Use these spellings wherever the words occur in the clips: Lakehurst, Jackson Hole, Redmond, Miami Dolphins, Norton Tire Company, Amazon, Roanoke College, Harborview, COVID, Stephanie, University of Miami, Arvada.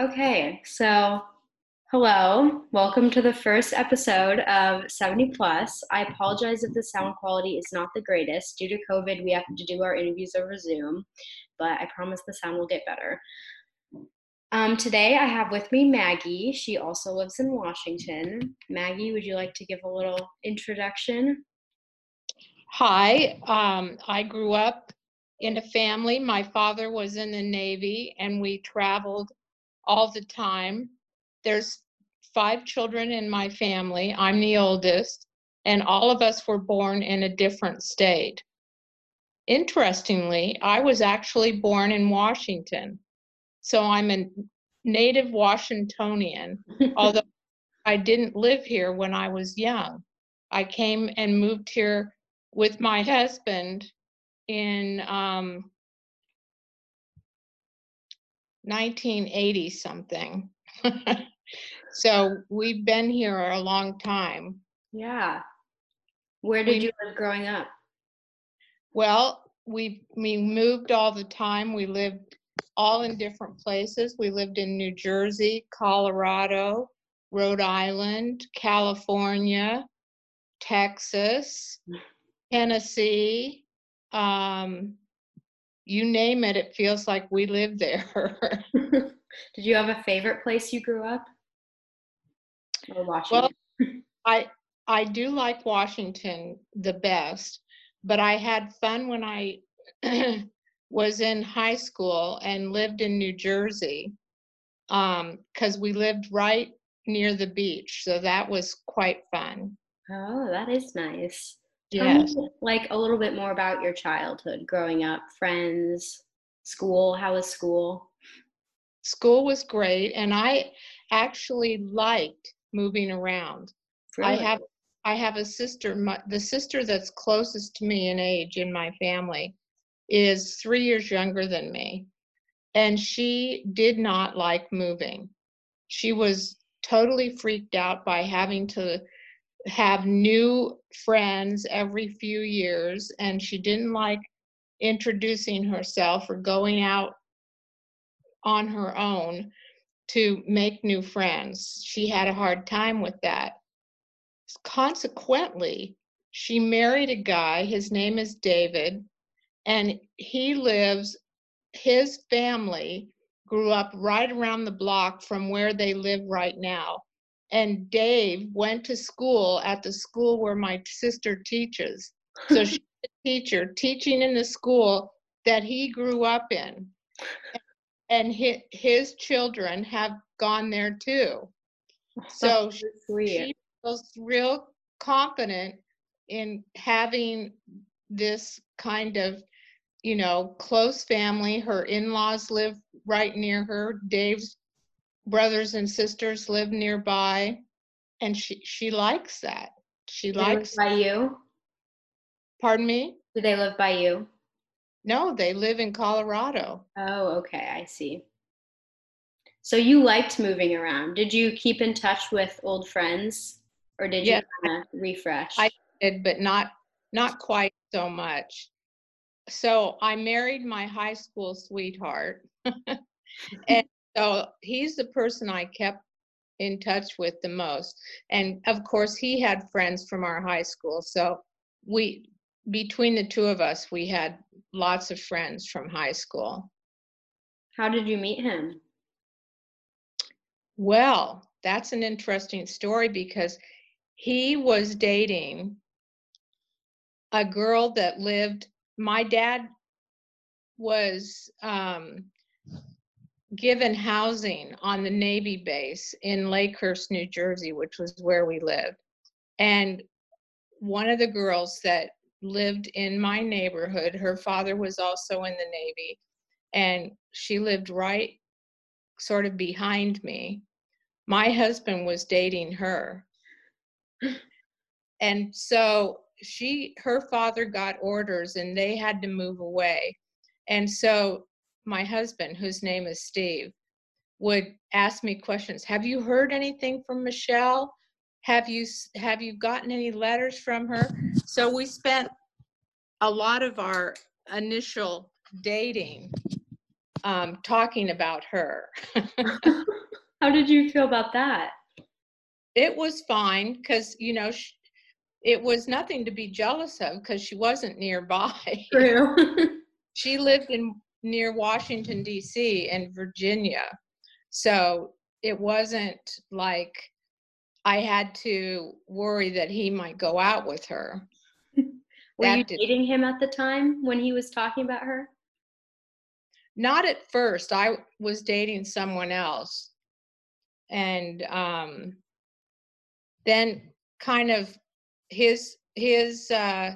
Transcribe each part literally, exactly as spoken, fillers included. Okay, so hello, welcome to the first episode of seventy plus. I apologize if the sound quality is not the greatest. Due to COVID, we have to do our interviews over Zoom, but I promise the sound will get better. Um, today I have with me Maggie. She also lives in Washington. Maggie, would you like to give a little introduction? Hi, um, I grew up in a family. My father was in the Navy and we traveled all the time. There's five children in my family. I'm the oldest, and all of us were born in a different state. Interestingly, I was actually born in Washington, so I'm a native Washingtonian, although I didn't live here when I was young. I came and moved here with my husband in um, nineteen eighty something. So we've been here a long time. Yeah. Where did we, you live growing up? Well, we we moved all the time. We lived all in different places. We lived in New Jersey, Colorado, Rhode Island, California, Texas, Tennessee. Um, you name it, it feels like we live there. Did you have a favorite place you grew up? Or Washington? Well, I I do like Washington the best, but I had fun when I was in high school and lived in New Jersey, um, because we lived right near the beach, so that was quite fun. Oh, that is nice. Yes. Tell me, like, a little bit more about your childhood, growing up, friends, school. How was school? School was great, and I actually liked moving around. Really? I have I have a sister. My, the sister that's closest to me in age in my family is three years younger than me, and she did not like moving. She was totally freaked out by having to have new friends every few years, and she didn't like introducing herself or going out on her own to make new friends. She had a hard time with that. Consequently, she married a guy, his name is David, and he lives, his family grew up right around the block from where they live right now. And Dave went to school at the school where my sister teaches. So she's a teacher teaching in the school that he grew up in. And his children have gone there too. So she feels real confident in having this kind of, you know, close family. Her in-laws live right near her. Dave's brothers and sisters live nearby. And she, she likes that. She likes by you. Pardon me? Do they live by you? No, they live in Colorado. Oh, okay, I see. So you liked moving around. Did you keep in touch with old friends, or did yes, you kind of refresh? I did, but not not quite so much. So I married my high school sweetheart, and so he's the person I kept in touch with the most. And of course, he had friends from our high school, so we. Between the two of us, we had lots of friends from high school. How did you meet him? Well, that's an interesting story because he was dating a girl that lived, my dad was um, given housing on the Navy base in Lakehurst, New Jersey, which was where we lived. And one of the girls that lived in my neighborhood. Her father was also in the Navy, and she lived right sort of behind me. My husband was dating her. And so she, her father got orders and they had to move away. And so my husband, whose name is Steve, would ask me questions. Have you heard anything from Michelle? Have you have you gotten any letters from her? So we spent a lot of our initial dating um, talking about her. How did you feel about that? It was fine because, you know, she, it was nothing to be jealous of because she wasn't nearby. True. She lived in near Washington, D C and Virginia. So it wasn't like I had to worry that he might go out with her. Were that you did. dating him at the time when he was talking about her? Not at first. I was dating someone else. And um, then kind of his his uh,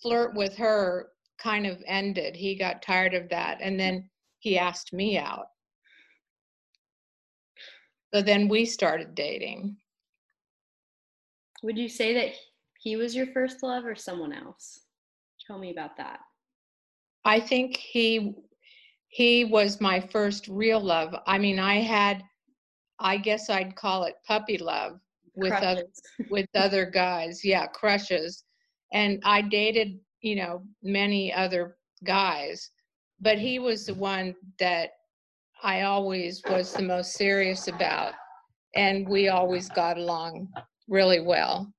flirt with her kind of ended. He got tired of that. And then he asked me out. So then we started dating. Would you say that he was your first love or someone else? Tell me about that. I think he he was my first real love. I mean, I had, I guess I'd call it puppy love with other, with other guys. Yeah, crushes. And I dated, you know, many other guys, but he was the one that I always was the most serious about. And we always got along really well.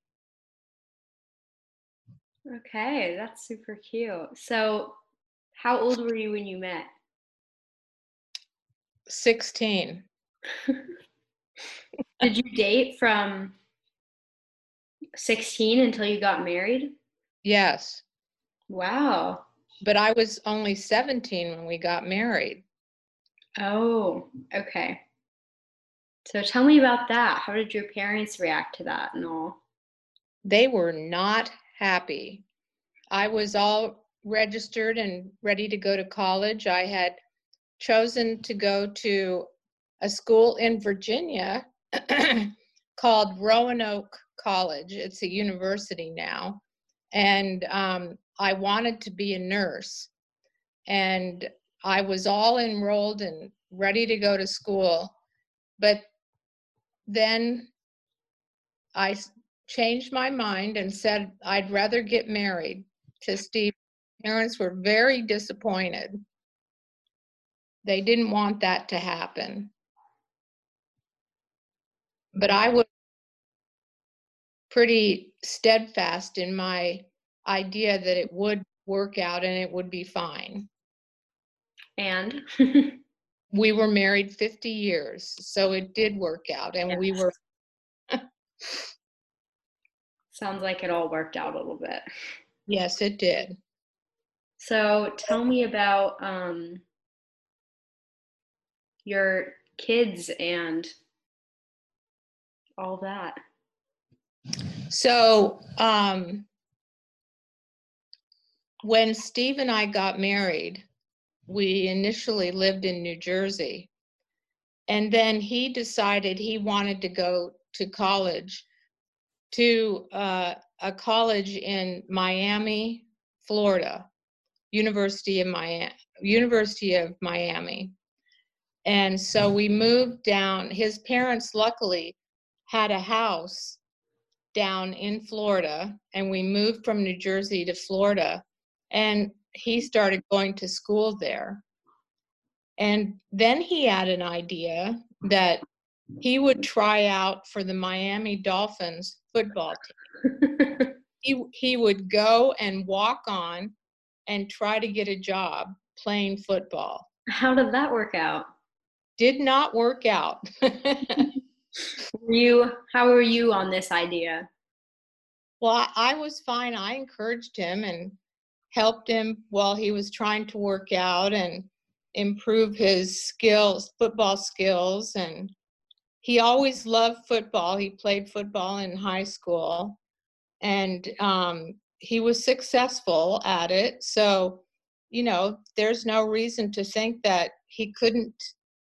Okay, that's super cute. So how old were you when you met? sixteen. Did you date from sixteen until you got married? Yes. Wow. But I was only seventeen when we got married. Oh, okay. So tell me about that. How did your parents react to that and all? They were not happy. I was all registered and ready to go to college. I had chosen to go to a school in Virginia called Roanoke College. It's a university now. And um, I wanted to be a nurse. And I was all enrolled and ready to go to school. But then I changed my mind and said I'd rather get married to Steve. Parents were very disappointed. They didn't want that to happen. But I was pretty steadfast in my idea that it would work out and it would be fine. And? We were married fifty years, so it did work out, and yes. we were... Sounds like it all worked out a little bit. Yes, it did. So tell me about um, your kids and all that. So um, when Steve and I got married, we initially lived in New Jersey, and then he decided he wanted to go to college, to uh, a college in Miami, Florida, University of Miami, University of Miami. And so we moved down. His parents luckily had a house down in Florida, and we moved from New Jersey to Florida, and he started going to school there. And then he had an idea that he would try out for the Miami Dolphins football team. he, he would go and walk on and try to get a job playing football. How did that work out? Did not work out. You, how were you on this idea? Well, I, I was fine. I encouraged him and helped him while he was trying to work out and improve his skills, football skills. And he always loved football. He played football in high school, and um, he was successful at it. So, you know, there's no reason to think that he couldn't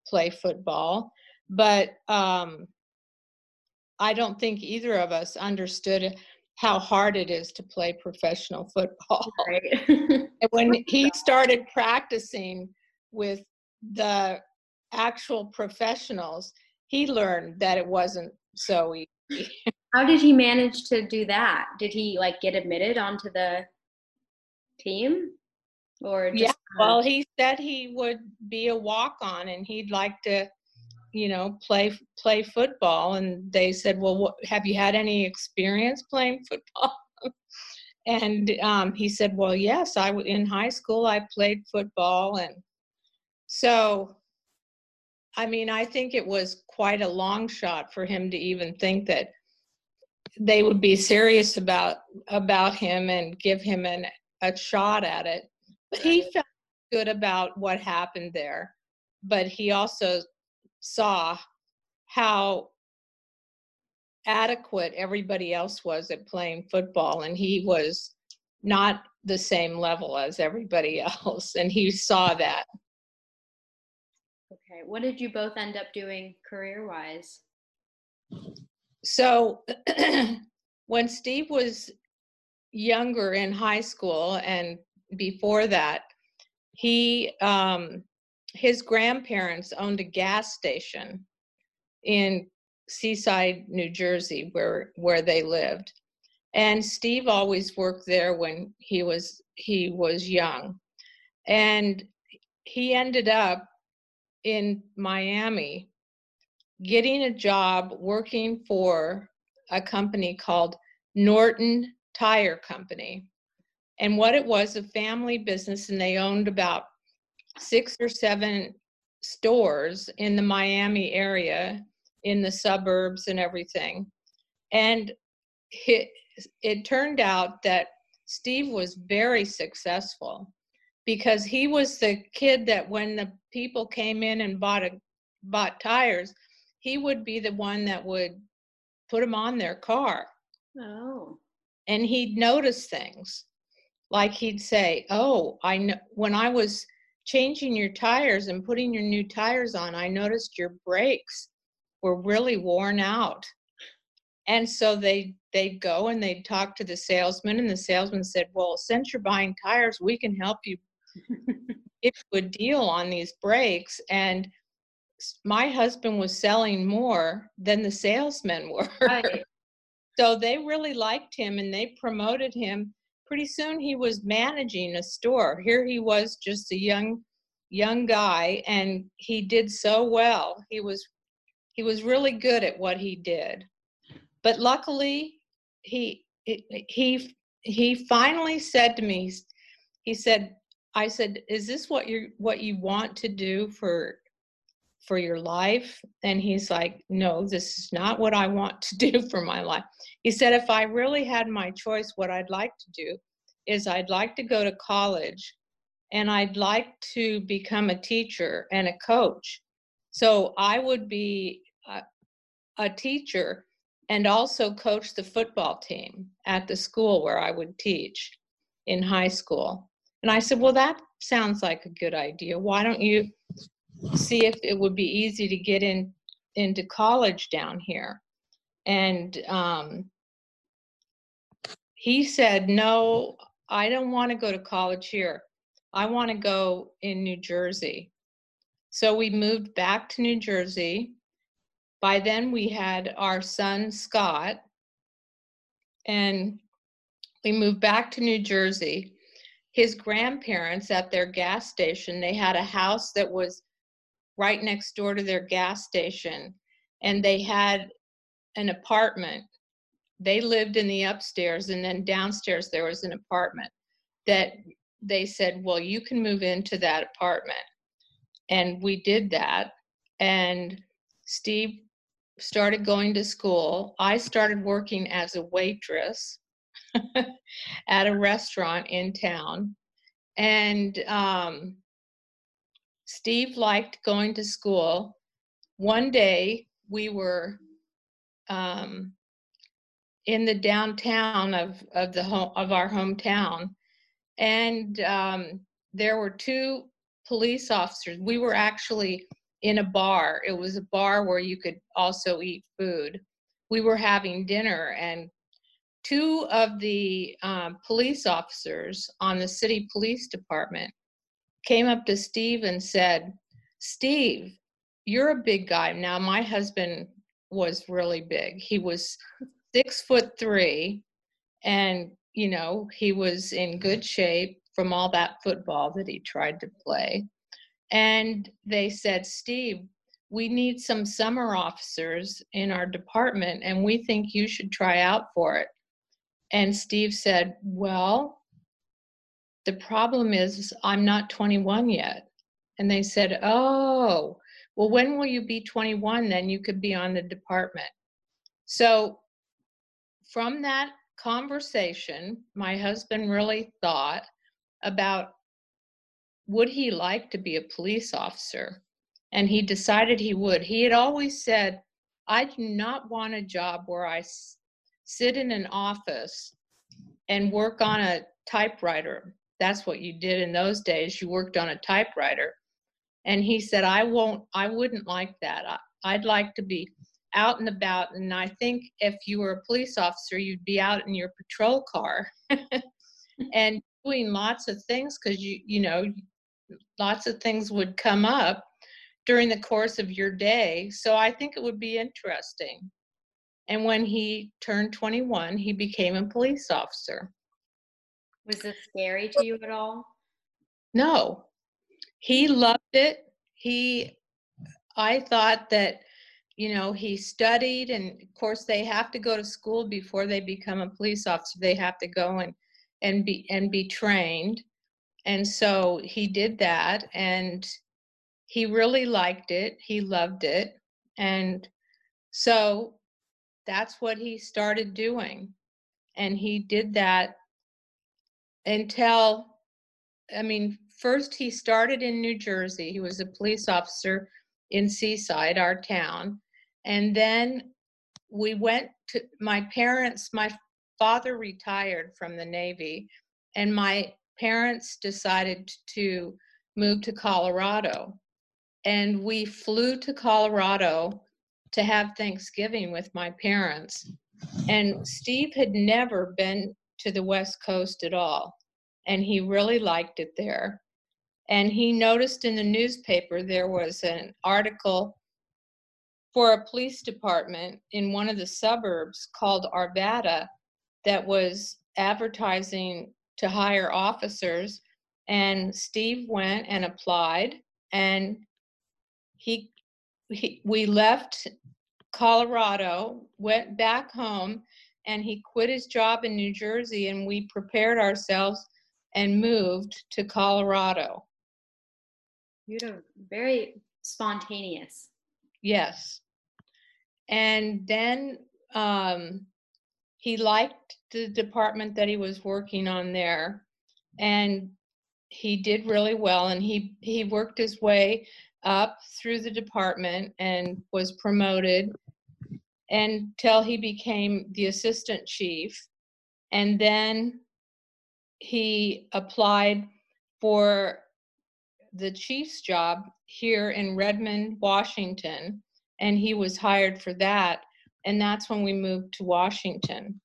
play football. But um, I don't think either of us understood how hard it is to play professional football. Right. And when he started practicing with the actual professionals, he learned that it wasn't so easy. How did he manage to do that? Did he like get admitted onto the team? or just yeah. Well, he said he would be a walk-on and he'd like to, you know, play play football. And they said, well, what, have you had any experience playing football? And um, he said, well, yes, I w- in high school I played football. And so, I mean, I think it was quite a long shot for him to even think that they would be serious about about him and give him an, a shot at it. But he felt good about what happened there, but he also saw how adequate everybody else was at playing football, and he was not the same level as everybody else, and he saw that. Okay, what did you both end up doing career-wise? So when Steve was younger in high school and before that, he um, his grandparents owned a gas station in Seaside, New Jersey, where where they lived, and Steve always worked there when he was he was young, and he ended up in Miami getting a job working for a company called Norton Tire Company. And what it was, a family business, and they owned about six or seven stores in the Miami area, in the suburbs and everything. And it, it turned out that Steve was very successful because he was the kid that when the people came in and bought a, bought tires, he would be the one that would put them on their car. Oh. And he'd notice things. Like he'd say, oh, I know, when I was changing your tires and putting your new tires on, I noticed your brakes were really worn out. And so they, they'd go and they'd talk to the salesman, and the salesman said, well, since you're buying tires, we can help you get a deal on these brakes. And my husband was selling more than the salesmen were. Right. So they really liked him and they promoted him. Pretty soon he was managing a store. Here he was, just a young young guy, and he did so well. He was he was really good at what he did. But luckily, he he he finally said to me, he said, I said, is this what you what you want to do for for your life? And he's like, no, this is not what I want to do for my life. He said, if I really had my choice, what I'd like to do is I'd like to go to college and I'd like to become a teacher and a coach. So I would be a, a teacher and also coach the football team at the school where I would teach in high school. And I said, well, that sounds like a good idea. Why don't you see if it would be easy to get in into college down here? And um, he said, no, I don't want to go to college here. I want to go in New Jersey. So we moved back to New Jersey. By then we had our son, Scott, and we moved back to New Jersey. His grandparents at their gas station, they had a house that was right next door to their gas station, and they had an apartment. They lived in the upstairs, and then downstairs there was an apartment that they said, well, you can move into that apartment. And we did that, and Steve started going to school. I started working as a waitress at a restaurant in town, and um, Steve liked going to school. One day we were um, in the downtown of, of the home, of our hometown. And um, there were two police officers. We were actually in a bar. It was a bar where you could also eat food. We were having dinner, and two of the um, police officers on the city police department came up to Steve and said, Steve, you're a big guy. Now, my husband was really big. He was six foot three, and, you know, he was in good shape. from all that football that he tried to play. And they said, Steve, we need some summer officers in our department, and we think you should try out for it. And Steve said, well, the problem is I'm not twenty-one yet. And they said, oh, well, when will you be twenty-one? Then you could be on the department. So from that conversation, my husband really thought about, would he like to be a police officer? And he decided he would. He had always said, I do not want a job where I s- sit in an office and work on a typewriter. That's what you did in those days. You worked on a typewriter. And he said, I won't, I wouldn't like that. I, I'd like to be out and about. And I think if you were a police officer, you'd be out in your patrol car and doing lots of things, because you, you know, lots of things would come up during the course of your day. So I think it would be interesting. And when he turned twenty-one, he became a police officer. Was this scary to you at all? No. He loved it. He, I thought that, you know, he studied, and of course they have to go to school before they become a police officer. They have to go and, and be, and be trained. And so he did that, and he really liked it. He loved it. And so that's what he started doing. And he did that until, I mean, first he started in New Jersey. He was a police officer in Seaside, our town. And then we went to my parents, my father retired from the Navy, and my parents decided to move to Colorado. And we flew to Colorado to have Thanksgiving with my parents. And Steve had never been to the West Coast at all. And he really liked it there. And he noticed in the newspaper, there was an article for a police department in one of the suburbs called Arvada that was advertising to hire officers. And Steve went and applied, and He, he, we left Colorado, went back home, and he quit his job in New Jersey, and we prepared ourselves and moved to Colorado. Beautiful, very spontaneous. Yes. And then um, he liked the department that he was working on there, and he did really well, and he, he worked his way up through the department and was promoted until he became the assistant chief. And then he applied for the chief's job here in Redmond, Washington, and he was hired for that. And that's when we moved to Washington.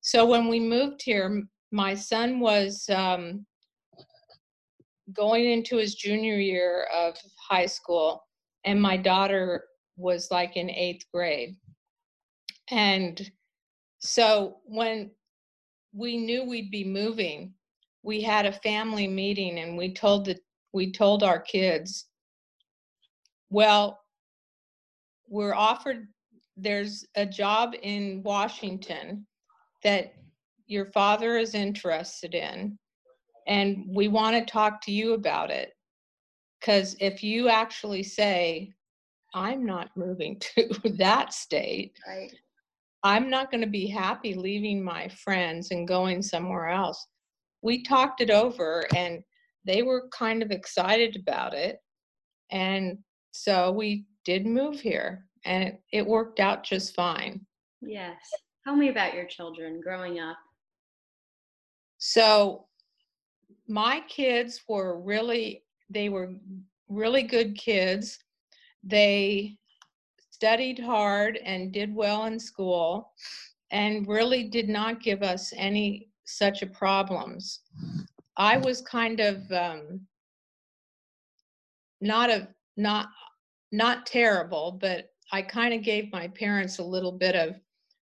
So when we moved here, my son was um, going into his junior year of high school, and my daughter was like in eighth grade. And so when we knew we'd be moving, we had a family meeting, and we told the we told our kids, well, we're offered, there's a job in Washington that your father is interested in, and we want to talk to you about it. Because if you actually say, I'm not moving to that state, right, I'm not going to be happy leaving my friends and going somewhere else. We talked it over, and they were kind of excited about it. And so we did move here, and it, it worked out just fine. Yes. Tell me about your children growing up. So my kids were really, they were really good kids. They studied hard and did well in school, and really did not give us any such a problems. I was kind of um, not a not not terrible, but I kind of gave my parents a little bit of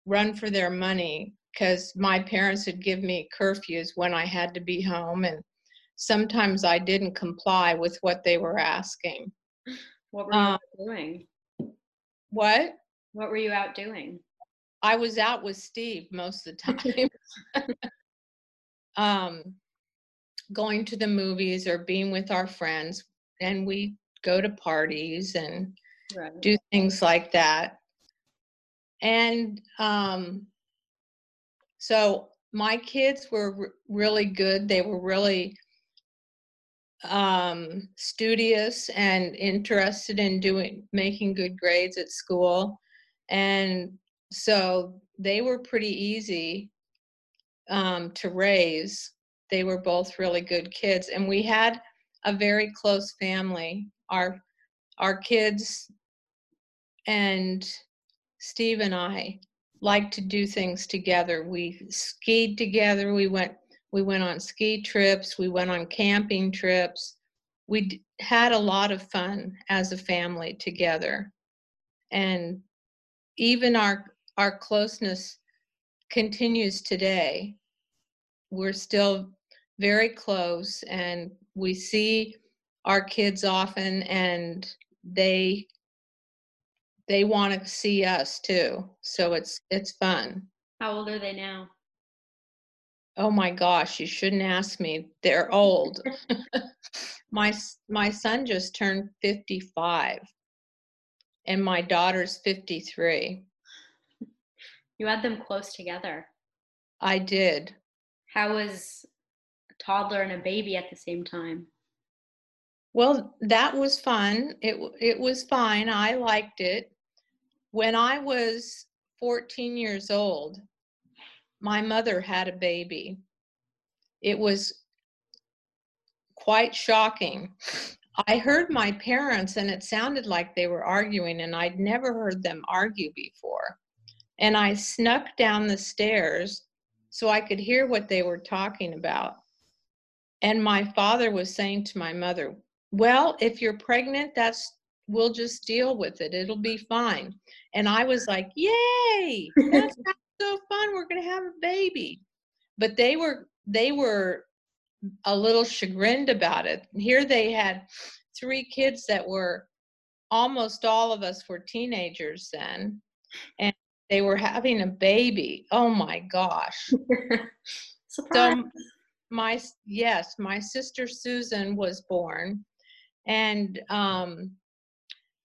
run for their money, because my parents would give me curfews when I had to be home, and sometimes I didn't comply with what they were asking. What were you um, out doing? What? What were you out doing? I was out with Steve most of the time. um, going to the movies or being with our friends, and we go to parties and right. do things like that. And um, so my kids were r- really good. They were really um, studious and interested in doing, making good grades at school. And so they were pretty easy um, to raise. They were both really good kids. And we had a very close family. Our, our kids and Steve and I like to do things together. We skied together. We went, we went on ski trips. We went on camping trips. We d- had a lot of fun as a family together. And even our, our closeness continues today. We're still very close, and we see our kids often, and they They want to see us too, so it's it's fun. How old are they now? Oh my gosh, you shouldn't ask me. They're old. my my son just turned fifty-five, and my daughter's fifty-three. You had them close together. I did. How was a toddler and a baby at the same time? Well, that was fun. It it was fine. I liked it. When I was fourteen years old, my mother had a baby. It was quite shocking. I heard my parents, and it sounded like they were arguing, and I'd never heard them argue before. And I snuck down the stairs so I could hear what they were talking about. And my father was saying to my mother, "Well, if you're pregnant, that's we'll just deal with it. It'll be fine." And I was like, "Yay! That's so fun. We're going to have a baby." But they were they were a little chagrined about it. Here they had three kids that were almost all of us were teenagers then, and they were having a baby. Oh my gosh. Surprise. So my yes, my sister Susan was born, and um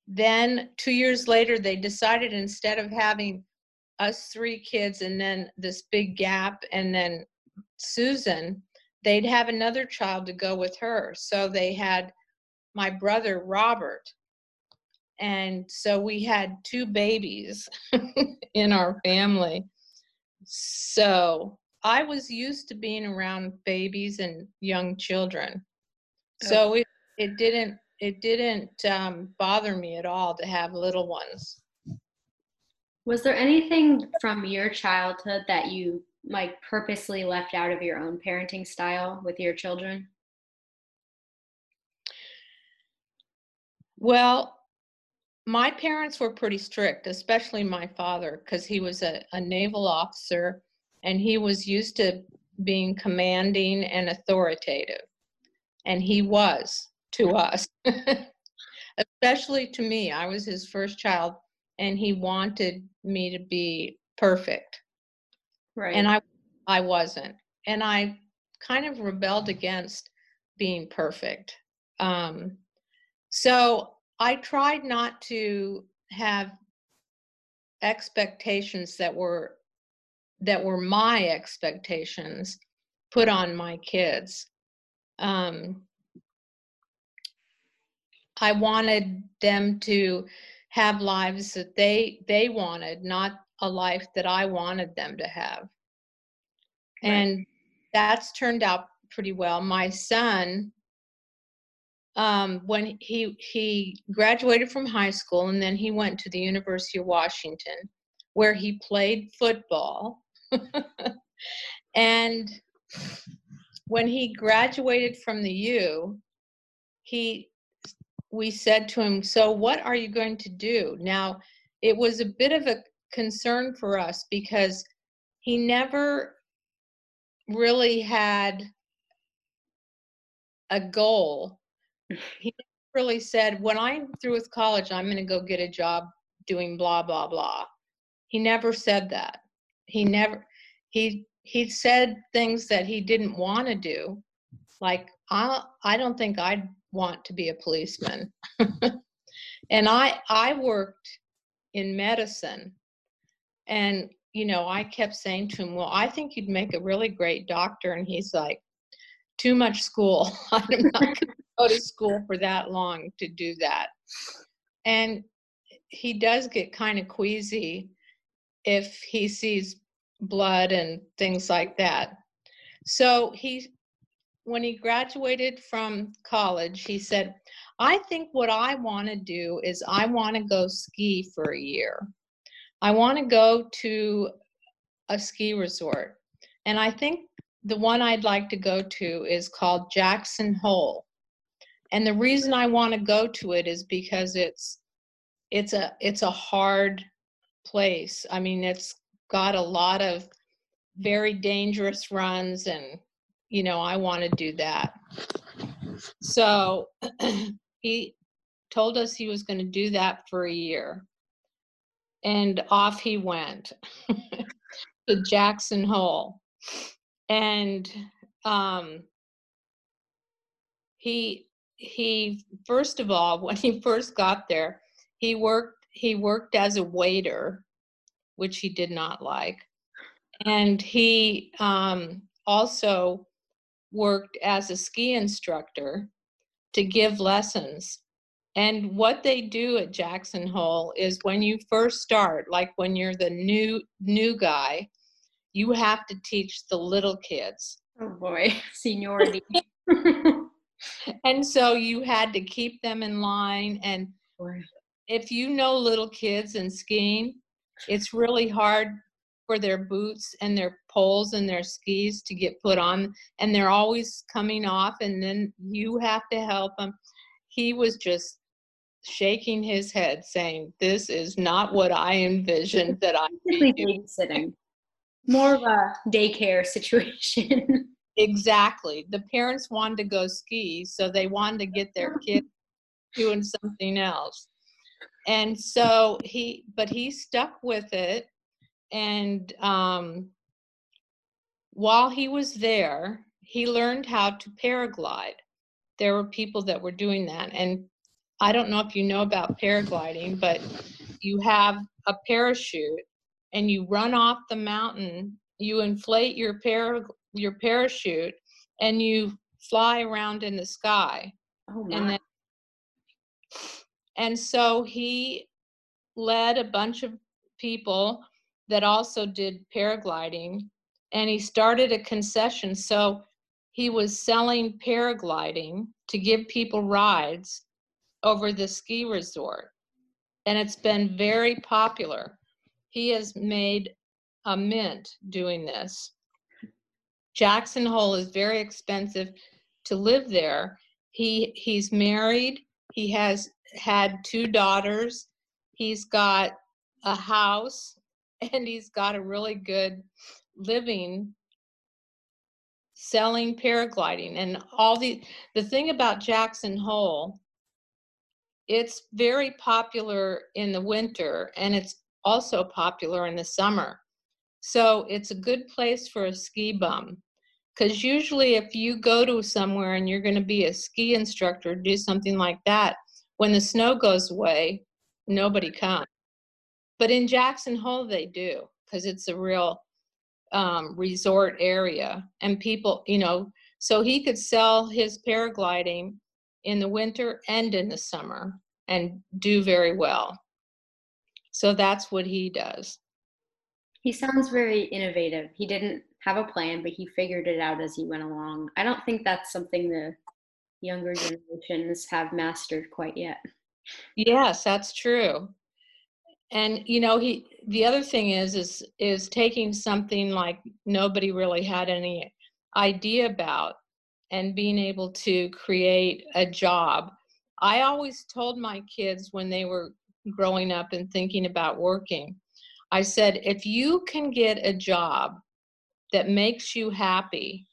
then two years later, they decided instead of having us three kids and then this big gap and then Susan, they'd have another child to go with her. So they had my brother, Robert. And so we had two babies in our family. So I was used to being around babies and young children. So it, it didn't It didn't um, bother me at all to have little ones. Was there anything from your childhood that you like purposely left out of your own parenting style with your children? Well, my parents were pretty strict, especially my father, because he was a, a naval officer, and he was used to being commanding and authoritative, and he was. To us, especially to me. I was his first child, and he wanted me to be perfect. Right. And I, I wasn't. And I kind of rebelled against being perfect. Um, so I tried not to have expectations that were, that were my expectations put on my kids. Um, I wanted them to have lives that they they wanted, not a life that I wanted them to have. Right. And that's turned out pretty well. My son, um, when he he graduated from high school, and then he went to the University of Washington, where he played football. And when he graduated from the U, he... we said to him, "So what are you going to do?" Now, it was a bit of a concern for us because he never really had a goal. He really said, when I'm through with college, I'm going to go get a job doing blah, blah, blah. He never said that. He never, he, he said things that he didn't want to do. Like, I, I don't think I'd want to be a policeman. And I, I worked in medicine, and, you know, I kept saying to him, well, I think you'd make a really great doctor. And he's like, too much school. I'm not going to go to school for that long to do that. And he does get kind of queasy if he sees blood and things like that. So he, when he graduated from college, he said, I think what I want to do is I want to go ski for a year. I want to go to a ski resort. And I think the one I'd like to go to is called Jackson Hole. And the reason I want to go to it is because it's it's a it's a hard place. I mean, it's got a lot of very dangerous runs, and, you know, I want to do that. So he told us he was going to do that for a year. And off he went to Jackson Hole. And um, he, he, first of all, when he first got there, he worked, he worked as a waiter, which he did not like. And he um, also worked as a ski instructor to give lessons. And what they do at Jackson Hole is, when you first start, like when you're the new, new guy, you have to teach the little kids. Oh boy, seniority. And so you had to keep them in line. And if you know little kids and skiing, it's really hard for their boots and their poles and their skis to get put on. And they're always coming off, and then you have to help them. He was just shaking his head saying, this is not what I envisioned that I babysitting. More of a daycare situation. Exactly. The parents wanted to go ski, so they wanted to get their kids doing something else. And so he, but he stuck with it. And um, while he was there, he learned how to paraglide. There were people that were doing that. And I don't know if you know about paragliding, but you have a parachute and you run off the mountain, you inflate your para- your parachute, and you fly around in the sky. Oh, wow. And, then, and so he led a bunch of people that also did paragliding, and he started a concession. So he was selling paragliding to give people rides over the ski resort. And it's been very popular. He has made a mint doing this. Jackson Hole is very expensive to live there. He he's married. He has had two daughters. He's got a house, and he's got a really good living selling paragliding. And all the, the thing about Jackson Hole, it's very popular in the winter, and it's also popular in the summer. So it's a good place for a ski bum, because usually if you go to somewhere and you're going to be a ski instructor, do something like that, when the snow goes away, nobody comes. But in Jackson Hole they do, because it's a real um, resort area, and people, you know, so he could sell his paragliding in the winter and in the summer and do very well. So that's what he does. He sounds very innovative. He didn't have a plan, but he figured it out as he went along. I don't think that's something the younger generations have mastered quite yet. Yes, that's true. And, you know, he, the other thing is, is, is taking something like nobody really had any idea about and being able to create a job. I always told my kids when they were growing up and thinking about working, I said, if you can get a job that makes you happy,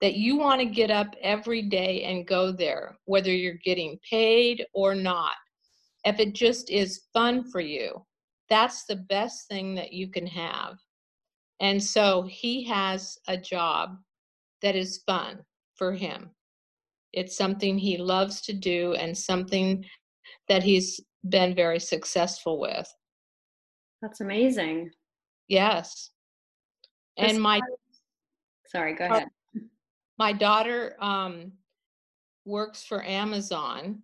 that you want to get up every day and go there, whether you're getting paid or not. If it just is fun for you, that's the best thing that you can have. And so he has a job that is fun for him. It's something he loves to do and something that he's been very successful with. That's amazing. Yes. And That's my, sorry, go ahead. My daughter um, works for Amazon,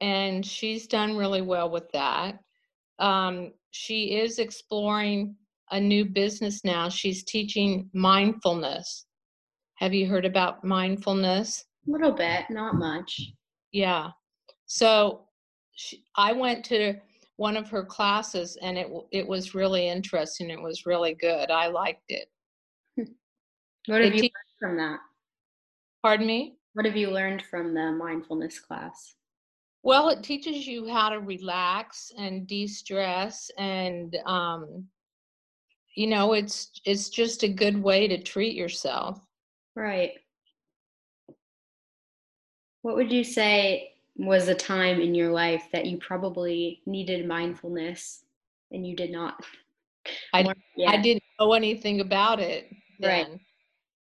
and she's done really well with that. Um, she is exploring a new business now. She's teaching mindfulness. Have you heard about mindfulness? A little bit, not much. Yeah. So she, I went to one of her classes, and it it was really interesting. It was really good. I liked it. What have it you te- learned from that? Pardon me? What have you learned from the mindfulness class? Well, it teaches you how to relax and de-stress, and um, you know, it's it's just a good way to treat yourself. Right. What would you say was a time in your life that you probably needed mindfulness and you did not? I, yeah. I didn't know anything about it then. Right.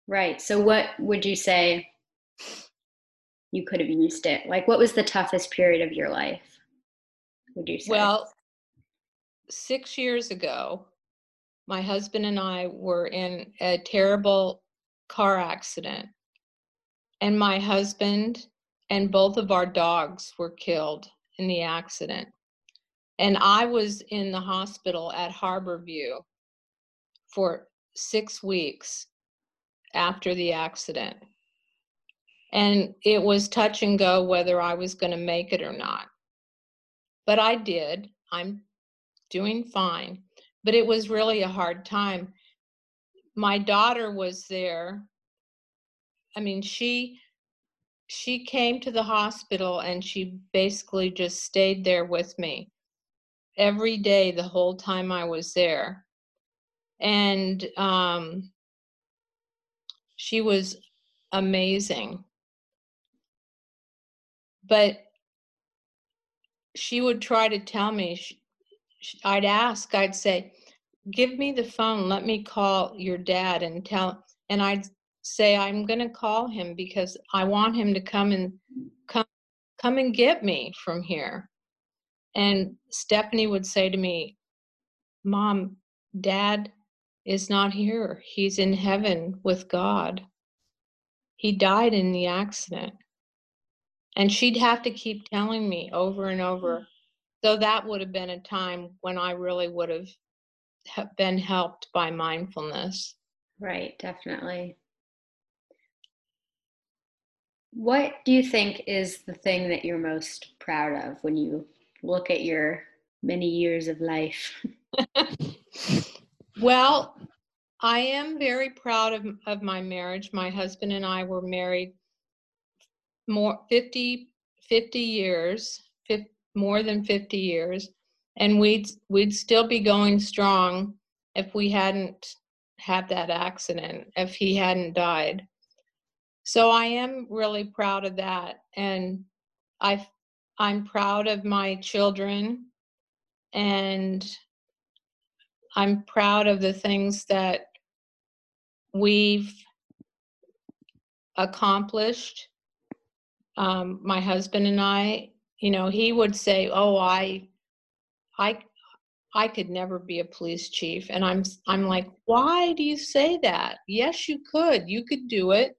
Right. So what would you say you could have used it? Like, what was the toughest period of your life, would you say? Well, six years ago, my husband and I were in a terrible car accident, and my husband and both of our dogs were killed in the accident. And I was in the hospital at Harborview for six weeks after the accident. And it was touch and go whether I was going to make it or not. But I did. I'm doing fine. But it was really a hard time. My daughter was there. I mean, she she came to the hospital, and she basically just stayed there with me every day the whole time I was there. And um, she was amazing. But she would try to tell me, she, she, I'd ask, I'd say, give me the phone, let me call your dad and tell, and I'd say, I'm going to call him because I want him to come and come, come and get me from here. And Stephanie would say to me, Mom, Dad is not here. He's in heaven with God. He died in the accident. And she'd have to keep telling me over and over. So that would have been a time when I really would have been helped by mindfulness. Right, definitely. What do you think is the thing that you're most proud of when you look at your many years of life? Well, I am very proud of, of my marriage. My husband and I were married more fifty, fifty years, fifty, more than fifty years, and we'd we'd still be going strong if we hadn't had that accident, if he hadn't died. So I am really proud of that, and I I'm proud of my children, and I'm proud of the things that we've accomplished. Um, my husband and I, you know, he would say, "Oh, I, I, I could never be a police chief," and I'm, I'm like, "Why do you say that? Yes, you could. You could do it."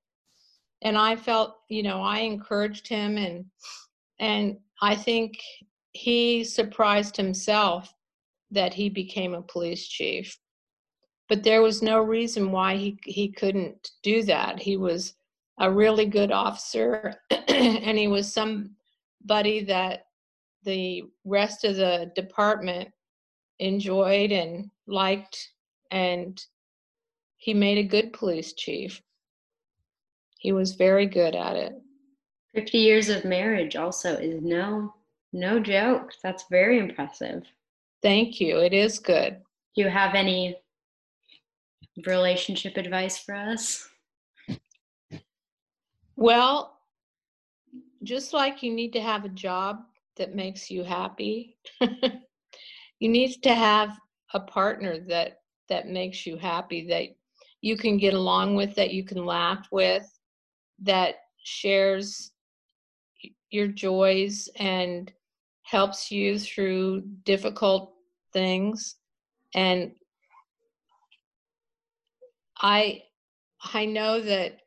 And I felt, you know, I encouraged him, and and I think he surprised himself that he became a police chief. But there was no reason why he he couldn't do that. He was a really good officer, and he was somebody that the rest of the department enjoyed and liked, and he made a good police chief. He was very good at it. fifty years of marriage also is no no joke. That's very impressive. Thank you. It is good. Do you have any relationship advice for us? Well, just like you need to have a job that makes you happy, you need to have a partner that that makes you happy, that you can get along with, that you can laugh with, that shares your joys and helps you through difficult things. And I I know that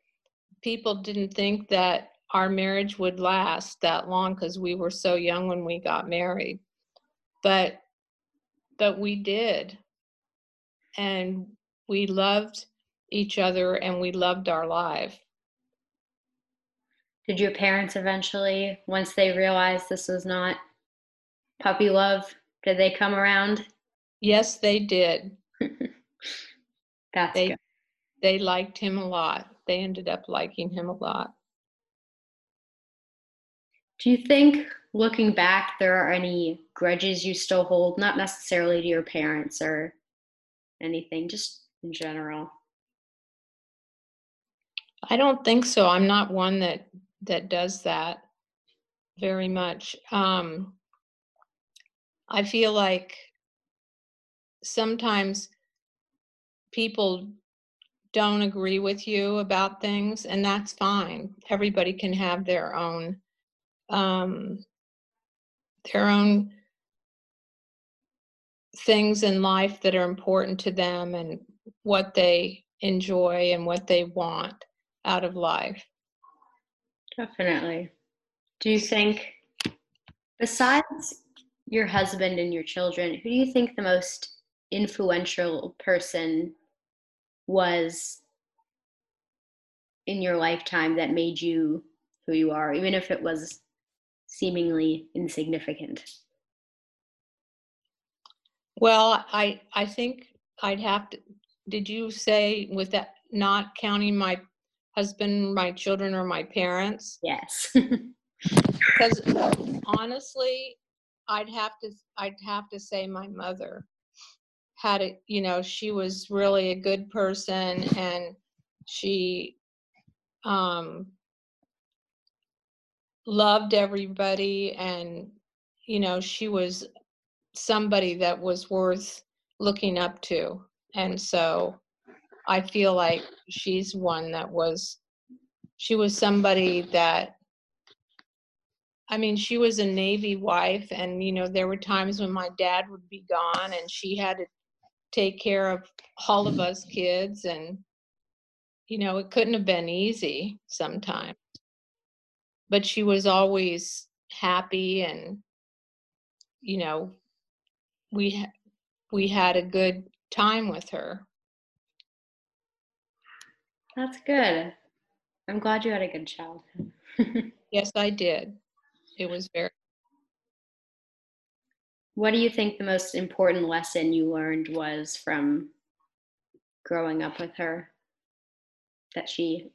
people didn't think that our marriage would last that long because we were so young when we got married, but but we did, and we loved each other and we loved our life. Did your parents eventually, once they realized this was not puppy love, did they come around? Yes, they did. That's they, good. They liked him a lot. They ended up liking him a lot. Do you think, looking back, there are any grudges you still hold? Not necessarily to your parents or anything, just in general. I don't think so. I'm not one that that does that very much. Um, I feel like sometimes people don't agree with you about things, and that's fine. Everybody can have their own, um, their own things in life that are important to them and what they enjoy and what they want out of life. Definitely. Do you think, besides your husband and your children, who do you think the most influential person was in your lifetime that made you who you are, even if it was seemingly insignificant? Well, I I think I'd have to, did you say, with that, not counting my husband, my children, or my parents? Yes. Because honestly, I'd have to, I'd have to say my mother. Had a, you know, she was really a good person, and she um, loved everybody, and, you know, she was somebody that was worth looking up to. And so I feel like she's one that was, she was somebody that, I mean, she was a Navy wife, and, you know, there were times when my dad would be gone and she had to take care of all of us kids, and, you know, it couldn't have been easy sometimes, but she was always happy, and, you know, we we had a good time with her. That's good. I'm glad you had a good childhood. Yes, I did. It was very. What do you think the most important lesson you learned was from growing up with her that she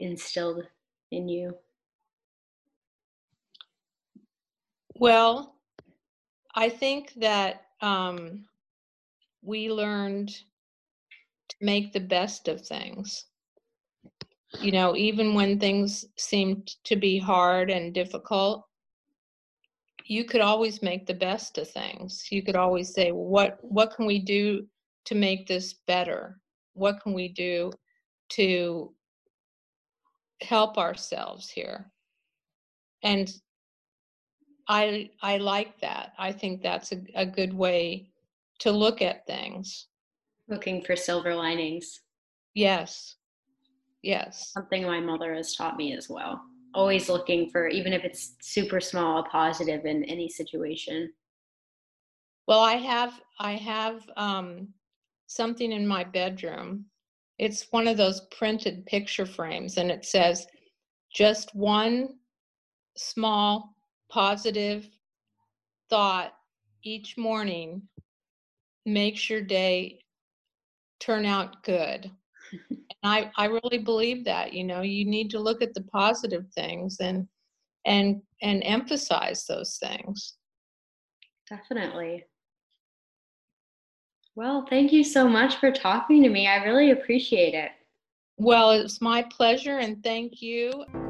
instilled in you? Well, I think that um, we learned to make the best of things. You know, even when things seemed to be hard and difficult, you could always make the best of things. You could always say, well, what what can we do to make this better? What can we do to help ourselves here? And I I like that. I think that's a, a good way to look at things. Looking for silver linings. Yes, yes. Something my mother has taught me as well. Always looking for, even if it's super small, a positive in any situation. Well, I have I have um, something in my bedroom. It's one of those printed picture frames, and it says, just one small positive thought each morning makes your day turn out good. I, I really believe that, you know, you need to look at the positive things and and and emphasize those things. Definitely. Well, thank you so much for talking to me. I really appreciate it. Well, it's my pleasure, and thank you.